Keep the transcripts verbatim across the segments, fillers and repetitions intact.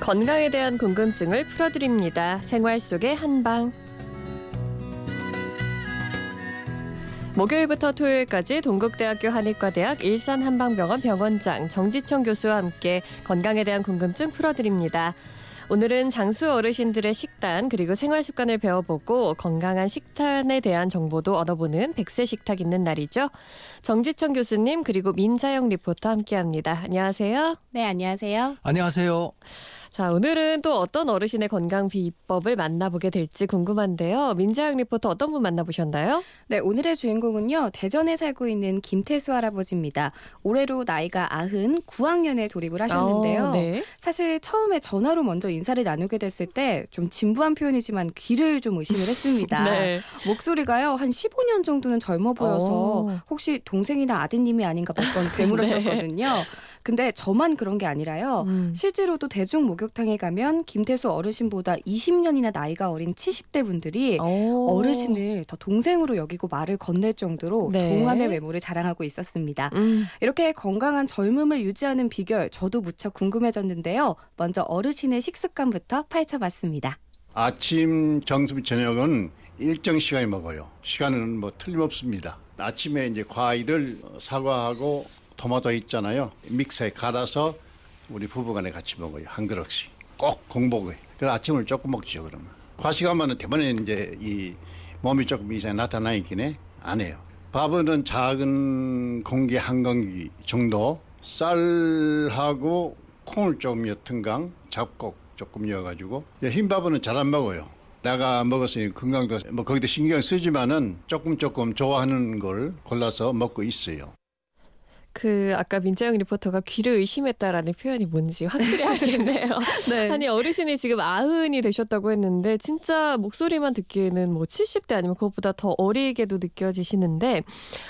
건강에 대한 궁금증을 풀어드립니다. 생활 속의 한방. 목요일부터 토요일까지 동국대학교 한의과대학 일산한방병원 병원장 정지청 교수와 함께 건강에 대한 궁금증 풀어드립니다. 오늘은 장수 어르신들의 식단 그리고 생활습관을 배워보고 건강한 식단에 대한 정보도 얻어보는 백세식탁 있는 날이죠. 정지청 교수님 그리고 민재학 리포터 함께합니다. 안녕하세요. 네, 안녕하세요. 안녕하세요. 자, 오늘은 또 어떤 어르신의 건강 비법을 만나보게 될지 궁금한데요. 민재학 리포터 어떤 분 만나보셨나요? 네, 오늘의 주인공은요. 대전에 살고 있는 김태수 할아버지입니다. 올해로 나이가 구십구 학년에 돌입을 하셨는데요. 어, 네. 사실 처음에 전화로 먼저 인사를 나누게 됐을 때 좀 진부한 표현이지만 귀를 좀 의심을 했습니다. 네. 목소리가요. 한 십오 년 정도는 젊어 보여서 오. 혹시 동생이나 아드님이 아닌가 몇 번 되물었었거든요. 네. 근데 저만 그런 게 아니라요. 음. 실제로도 대중 목욕탕에 가면 김태수 어르신보다 이십 년이나 나이가 어린 칠십 대 분들이 오. 어르신을 더 동생으로 여기고 말을 건넬 정도로 네. 동안의 외모를 자랑하고 있었습니다. 음. 이렇게 건강한 젊음을 유지하는 비결 저도 무척 궁금해졌는데요. 먼저 어르신의 식습관부터 파헤쳐봤습니다. 아침, 점심, 저녁은 일정 시간에 먹어요. 시간은 뭐 틀림없습니다. 아침에 이제 과일을 사과하고 토마토 있잖아요. 믹서에 갈아서 우리 부부간에 같이 먹어요. 한 그릇씩. 꼭 공복에. 그래서 아침을 조금 먹죠, 그러면. 과식하면 대번에 이제 이 몸이 조금 이상이 나타나긴 해. 안 해요. 밥은 작은 공기 한 공기 정도. 쌀하고 콩을 조금 여튼강 잡곡 조금 넣어가지고. 흰밥은 잘 안 먹어요. 내가 먹었으니 건강도 뭐 거기다 신경 쓰지만은 조금 조금 좋아하는 걸 골라서 먹고 있어요. 그 아까 민재학 리포터가 귀를 의심했다라는 표현이 뭔지 확실히 알겠네요. 네. 아니 어르신이 지금 아흔이 되셨다고 했는데 진짜 목소리만 듣기에는 뭐 칠십 대 아니면 그것보다 더 어리게도 느껴지시는데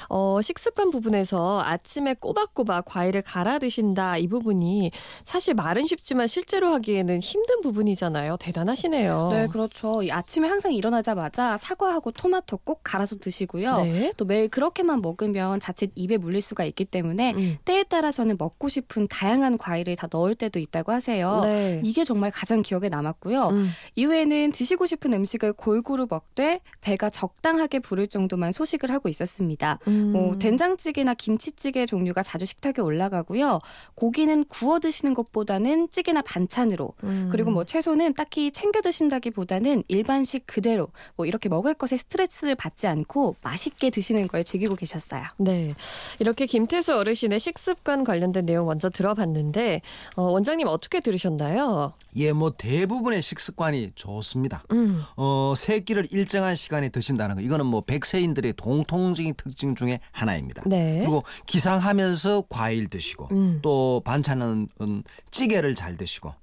어, 식습관 부분에서 아침에 꼬박꼬박 과일을 갈아 드신다 이 부분이 사실 말은 쉽지만 실제로 하기에는 힘든 부분이잖아요. 대단하시네요. 네, 그렇죠. 아침에 항상 일어나자마자 사과하고 토마토 꼭 갈아서 드시고요. 네. 또 매일 그렇게만 먹으면 자칫 입에 물릴 수가 있기 때문에 음. 때에 따라서는 먹고 싶은 다양한 과일을 다 넣을 때도 있다고 하세요. 네. 이게 정말 가장 기억에 남았고요. 음. 이후에는 드시고 싶은 음식을 골고루 먹되 배가 적당하게 부를 정도만 소식을 하고 있었습니다. 음. 뭐, 된장찌개나 김치찌개 종류가 자주 식탁에 올라가고요. 고기는 구워 드시는 것보다는 찌개나 반찬으로 음. 그리고 뭐 채소는 딱히 챙겨 드신다기보다는 일반식 그대로 뭐 이렇게 먹을 것에 스트레스를 받지 않고 맛있게 드시는 걸 즐기고 계셨어요. 네, 이렇게 김태수 어르신의 식습관 관련된 내용 먼저 들어봤는데 어, 원장님 어떻게 들으셨나요? 예, 뭐 대부분의 식습관이 좋습니다. 음. 어, 세 끼를 일정한 시간에 드신다는 거 이거는 뭐 백세인들의 공통적인 특징 중에 하나입니다. 네. 그리고 기상하면서 과일 드시고 음. 또 반찬은 음, 찌개를 잘 드시고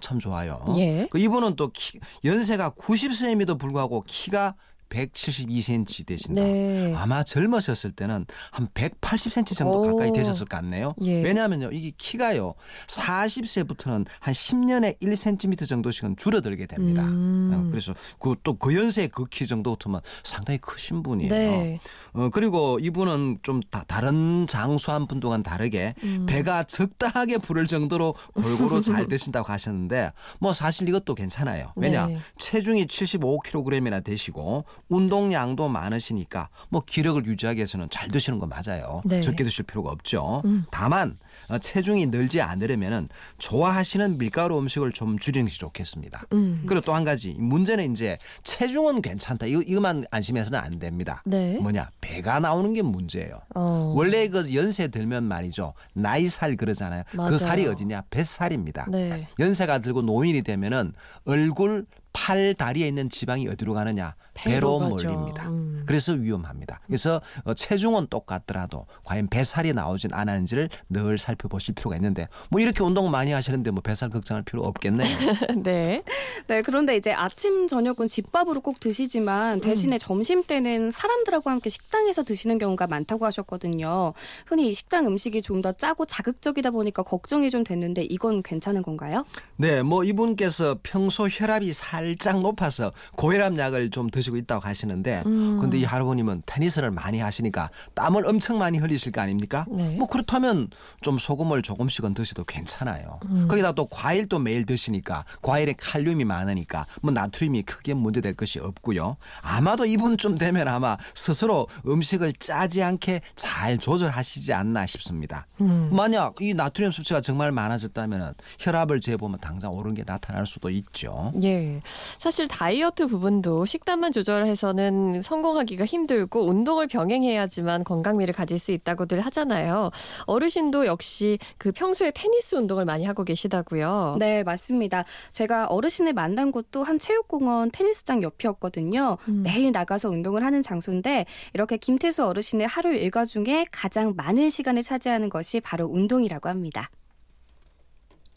참 좋아요. 예. 그 이분은 또 키, 연세가 구십 세임에도 불구하고 키가 백칠십이 센티미터 되신다. 네. 아마 젊었을 때는 한 백팔십 센티미터 정도 가까이 되셨을 것 같네요. 예. 왜냐하면요. 이게 키가요. 사십 세부터는 한 십 년에 일 센티미터 정도씩은 줄어들게 됩니다. 음. 그래서 그 또 그 연세의 그 키 정도부터는 상당히 크신 분이에요. 네. 어, 그리고 이분은 좀 다, 다른 장수한 분과는 다르게 음. 배가 적당하게 부를 정도로 골고루 잘 드신다고 하셨는데 뭐 사실 이것도 괜찮아요. 왜냐. 네. 체중이 칠십오 킬로그램이나 되시고 운동량도 많으시니까 뭐 기력을 유지하기 위해서는 잘 드시는 거 맞아요. 네. 적게 드실 필요가 없죠. 음. 다만 체중이 늘지 않으려면은 좋아하시는 밀가루 음식을 좀 줄이는 것이 좋겠습니다. 음. 그리고 또 한 가지 문제는 이제 체중은 괜찮다. 이거, 이거만 안심해서는 안 됩니다. 네. 뭐냐 배가 나오는 게 문제예요. 어. 원래 그 연세 들면 말이죠. 나이살 그러잖아요. 맞아요. 그 살이 어디냐 뱃살입니다. 네. 연세가 들고 노인이 되면은 얼굴 팔, 다리에 있는 지방이 어디로 가느냐? 배로 가죠. 몰립니다. 음. 그래서 위험합니다. 그래서 체중은 똑같더라도 과연 뱃살이 나오진 않았는지를 늘 살펴보실 필요가 있는데 뭐 이렇게 운동 많이 하시는데 뭐 뱃살 걱정할 필요 없겠네요. 네. 네. 그런데 이제 아침, 저녁은 집밥으로 꼭 드시지만 대신에 음. 점심 때는 사람들하고 함께 식당에서 드시는 경우가 많다고 하셨거든요. 흔히 식당 음식이 좀 더 짜고 자극적이다 보니까 걱정이 좀 됐는데 이건 괜찮은 건가요? 네. 뭐 이분께서 평소 혈압이 살 살짝 높아서 고혈압약을 좀 드시고 있다고 하시는데 음. 근데 이 할아버님은 테니스를 많이 하시니까 땀을 엄청 많이 흘리실 거 아닙니까? 네. 뭐 그렇다면 좀 소금을 조금씩은 드셔도 괜찮아요. 음. 거기다 또 과일도 매일 드시니까 과일에 칼륨이 많으니까 뭐 나트륨이 크게 문제될 것이 없고요. 아마도 이분쯤 되면 아마 스스로 음식을 짜지 않게 잘 조절하시지 않나 싶습니다. 음. 만약 이 나트륨 수치가 정말 많아졌다면 혈압을 재보면 당장 오른 게 나타날 수도 있죠. 예, 사실 다이어트 부분도 식단만 조절해서는 성공하기가 힘들고 운동을 병행해야지만 건강미를 가질 수 있다고들 하잖아요. 어르신도 역시 그 평소에 테니스 운동을 많이 하고 계시다고요. 네, 맞습니다. 제가 어르신을 만난 곳도 한 체육공원 테니스장 옆이었거든요. 음. 매일 나가서 운동을 하는 장소인데 이렇게 김태수 어르신의 하루 일과 중에 가장 많은 시간을 차지하는 것이 바로 운동이라고 합니다.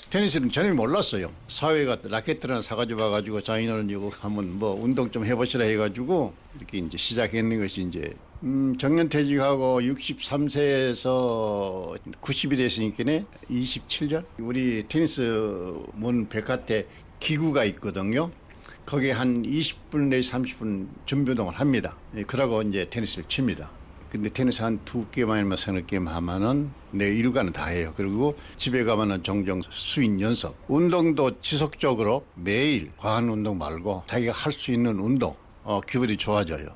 테니스는 전혀 몰랐어요. 사회가 라켓을 사가지고 와가지고 장인어른 이거 한번 뭐 운동 좀 해보시라 해가지고 이렇게 이제 시작했는 것이 이제 음, 정년퇴직하고 육십삼 세에서 구십이 됐으니까 이십칠 년 우리 테니스 문 백화대 기구가 있거든요. 거기에 한 이십 분 내지 삼십 분 준비 운동을 합니다. 예, 그러고 이제 테니스를 칩니다. 근데 테니스 한 두 게임 아니면 서너 게임 하면은 내 일과는 다 해요. 그리고 집에 가면은 종종 수인 연습. 운동도 지속적으로 매일 과한 운동 말고 자기가 할 수 있는 운동, 어, 기분이 좋아져요.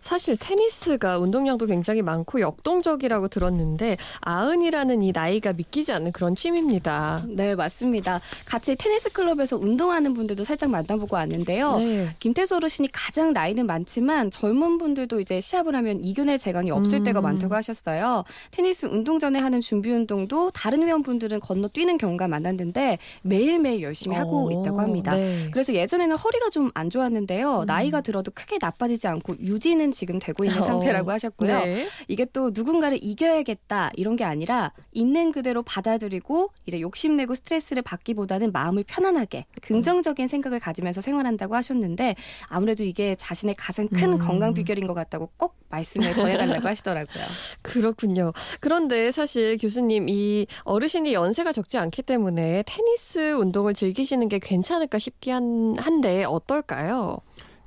사실 테니스가 운동량도 굉장히 많고 역동적이라고 들었는데 아흔이라는 이 나이가 믿기지 않는 그런 취미입니다. 네, 맞습니다. 같이 테니스 클럽에서 운동하는 분들도 살짝 만나보고 왔는데요. 네. 김태수 어르신이 가장 나이는 많지만 젊은 분들도 이제 시합을 하면 이겨낼 재간이 없을 음. 때가 많다고 하셨어요. 테니스 운동 전에 하는 준비 운동도 다른 회원분들은 건너뛰는 경우가 많았는데 매일매일 열심히 오. 하고 있다고 합니다. 네. 그래서 예전에는 허리가 좀 안 좋았는데요. 음. 나이가 들어도 크게 나빠지지 않고 유지는 지금 되고 있는 상태라고 하셨고요. 네. 이게 또 누군가를 이겨야겠다 이런 게 아니라 있는 그대로 받아들이고 이제 욕심내고 스트레스를 받기보다는 마음을 편안하게 긍정적인 생각을 가지면서 생활한다고 하셨는데 아무래도 이게 자신의 가장 큰 음. 건강 비결인 것 같다고 꼭 말씀을 전해달라고 하시더라고요. 그렇군요. 그런데 사실 교수님 이 어르신이 연세가 적지 않기 때문에 테니스 운동을 즐기시는 게 괜찮을까 싶긴 한데 어떨까요?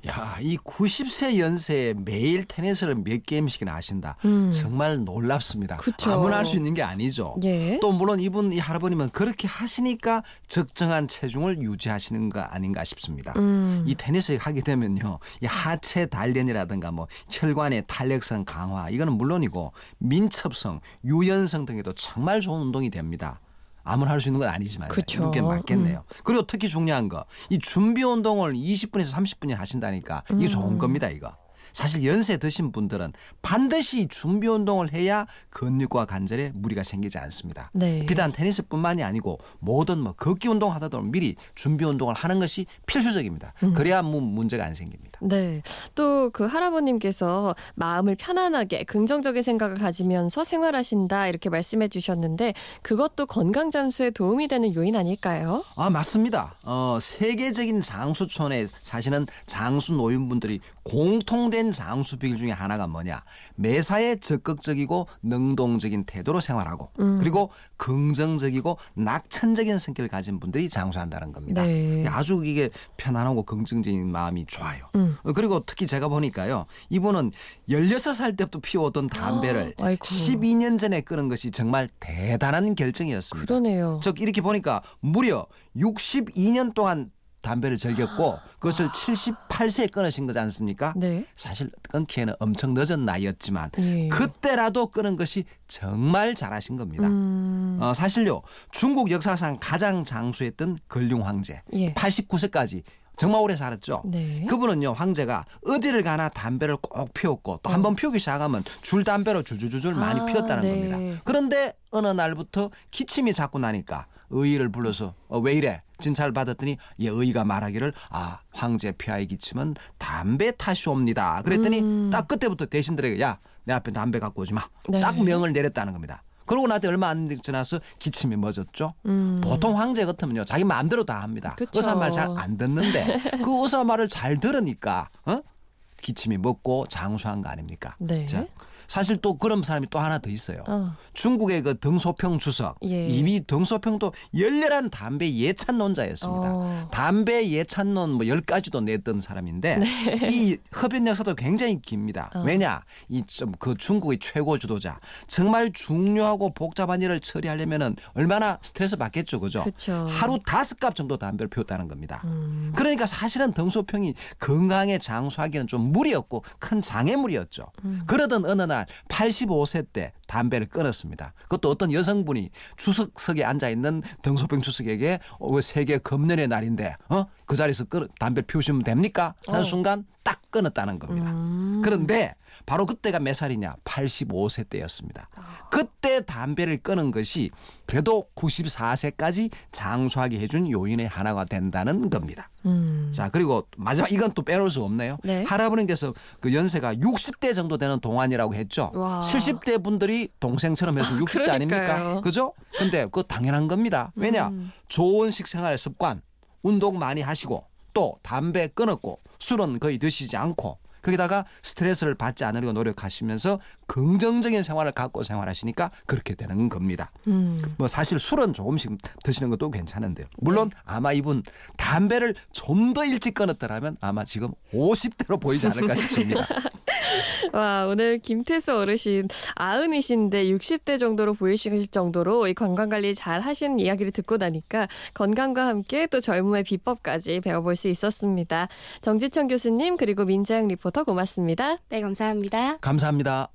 야, 이 구십 세 연세에 매일 테니스를 몇 게임씩이나 하신다. 음. 정말 놀랍습니다. 그쵸. 아무나 할 수 있는 게 아니죠. 예. 또 물론 이분 이 할아버님은 그렇게 하시니까 적정한 체중을 유지하시는 거 아닌가 싶습니다. 음. 이 테니스 하게 되면요, 이 하체 단련이라든가 뭐 혈관의 탄력성 강화 이거는 물론이고 민첩성, 유연성 등에도 정말 좋은 운동이 됩니다. 아무나 할 수 있는 건 아니지만 이게 맞겠네요. 음. 그리고 특히 중요한 거, 이 준비 운동을 이십 분에서 삼십 분이 하신다니까 이게 음. 좋은 겁니다. 이거 사실 연세 드신 분들은 반드시 준비 운동을 해야 근육과 관절에 무리가 생기지 않습니다. 네. 비단 테니스뿐만이 아니고 모든 뭐 걷기 운동하다도 미리 준비 운동을 하는 것이 필수적입니다. 음. 그래야 뭐 문제가 안 생깁니다. 네, 또 그 할아버님께서 마음을 편안하게 긍정적인 생각을 가지면서 생활하신다 이렇게 말씀해 주셨는데 그것도 건강 잠수에 도움이 되는 요인 아닐까요? 아, 맞습니다. 어, 세계적인 장수촌에 사시는 장수 노인분들이 공통된 장수 비결 중에 하나가 뭐냐, 매사에 적극적이고 능동적인 태도로 생활하고 음. 그리고 긍정적이고 낙천적인 성격을 가진 분들이 장수한다는 겁니다. 네. 아주 이게 편안하고 긍정적인 마음이 좋아요. 음. 그리고 특히 제가 보니까요, 이분은 열여섯 살 때부터 피워오던 담배를 아, 십이 년 전에 끊은 것이 정말 대단한 결정이었습니다. 그러네요. 즉 이렇게 보니까 무려 육십이 년 동안 담배를 즐겼고 그것을 칠십팔 세에 끊으신 거지 않습니까? 네. 사실 끊기에는 엄청 늦은 나이였지만 네. 그때라도 끊은 것이 정말 잘하신 겁니다. 음. 어, 사실요, 중국 역사상 가장 장수했던 건륭 황제 예. 팔십구 세까지 정말 오래 살았죠. 네. 그분은요, 황제가 어디를 가나 담배를 꼭 피웠고 또 한 번 어. 피우기 시작하면 줄 담배로 줄줄줄줄 많이 아, 피웠다는 네. 겁니다. 그런데 어느 날부터 기침이 자꾸 나니까 의의를 불러서 어, 왜 이래? 진찰을 받았더니 예, 의의가 말하기를 아, 황제 폐하의 기침은 담배 탓이옵니다. 그랬더니 음. 딱 그때부터 대신들에게 야, 내 앞에 담배 갖고 오지 마. 네. 딱 명을 내렸다는 겁니다. 그러고 나한테 얼마 안 지나서 기침이 멎었죠. 음. 보통 황제 같으면요, 자기 마음대로 다 합니다. 그쵸. 의사 말 잘 안 듣는데 그 의사 말을 잘 들으니까 어? 기침이 멎고 장수한 거 아닙니까? 네. 자, 사실 또 그런 사람이 또 하나 더 있어요. 어. 중국의 그 등소평 주석. 예. 이미 등소평도 열렬한 담배 예찬론자였습니다. 어. 담배 예찬론 뭐 열 가지도 냈던 사람인데 네. 이 흡연 역사도 굉장히 깁니다. 어. 왜냐? 이 좀 그 중국의 최고 주도자. 정말 중요하고 복잡한 일을 처리하려면은 얼마나 스트레스 받겠죠. 그죠? 그쵸. 하루 다섯 갑 정도 담배를 피웠다는 겁니다. 음. 그러니까 사실은 등소평이 건강에 장수하기는 좀 무리였고 큰 장애물이었죠. 음. 그러던 어느 날 팔십오 세 때 담배를 끊었습니다. 그것도 어떤 여성분이 주석석에 앉아있는 등소평 주석에게 어, 세계 금년의 날인데 어? 그 자리에서 끊, 담배 피우시면 됩니까? 하는 순간 딱 끊었다는 겁니다. 음. 그런데 바로 그때가 몇 살이냐? 팔십오 세 때였습니다. 그때 담배를 끊은 것이 그래도 구십사 세까지 장수하게 해준 요인의 하나가 된다는 겁니다. 음. 자, 그리고 마지막 이건 또 빼놓을 수 없네요. 네. 할아버님께서 그 연세가 육십 대 정도 되는 동안이라고 했죠. 와. 칠십 대 분들이 동생처럼 해서 육십 대 아, 아닙니까? 그죠? 근데 그거 당연한 겁니다. 왜냐? 음. 좋은 식생활 습관, 운동 많이 하시고 또 담배 끊었고 술은 거의 드시지 않고 거기다가 스트레스를 받지 않으려고 노력하시면서 긍정적인 생활을 갖고 생활하시니까 그렇게 되는 겁니다. 음. 뭐 사실 술은 조금씩 드시는 것도 괜찮은데요. 물론 네. 아마 이분 담배를 좀 더 일찍 끊었더라면 아마 지금 오십 대로 보이지 않을까 싶습니다. 와, 오늘 김태수 어르신 아흔이신데 육십 대 정도로 보이실 정도로 이 건강관리 잘 하신 이야기를 듣고 나니까 건강과 함께 또 젊음의 비법까지 배워볼 수 있었습니다. 정지청 교수님 그리고 민재학 리포터 고맙습니다. 네, 감사합니다. 감사합니다.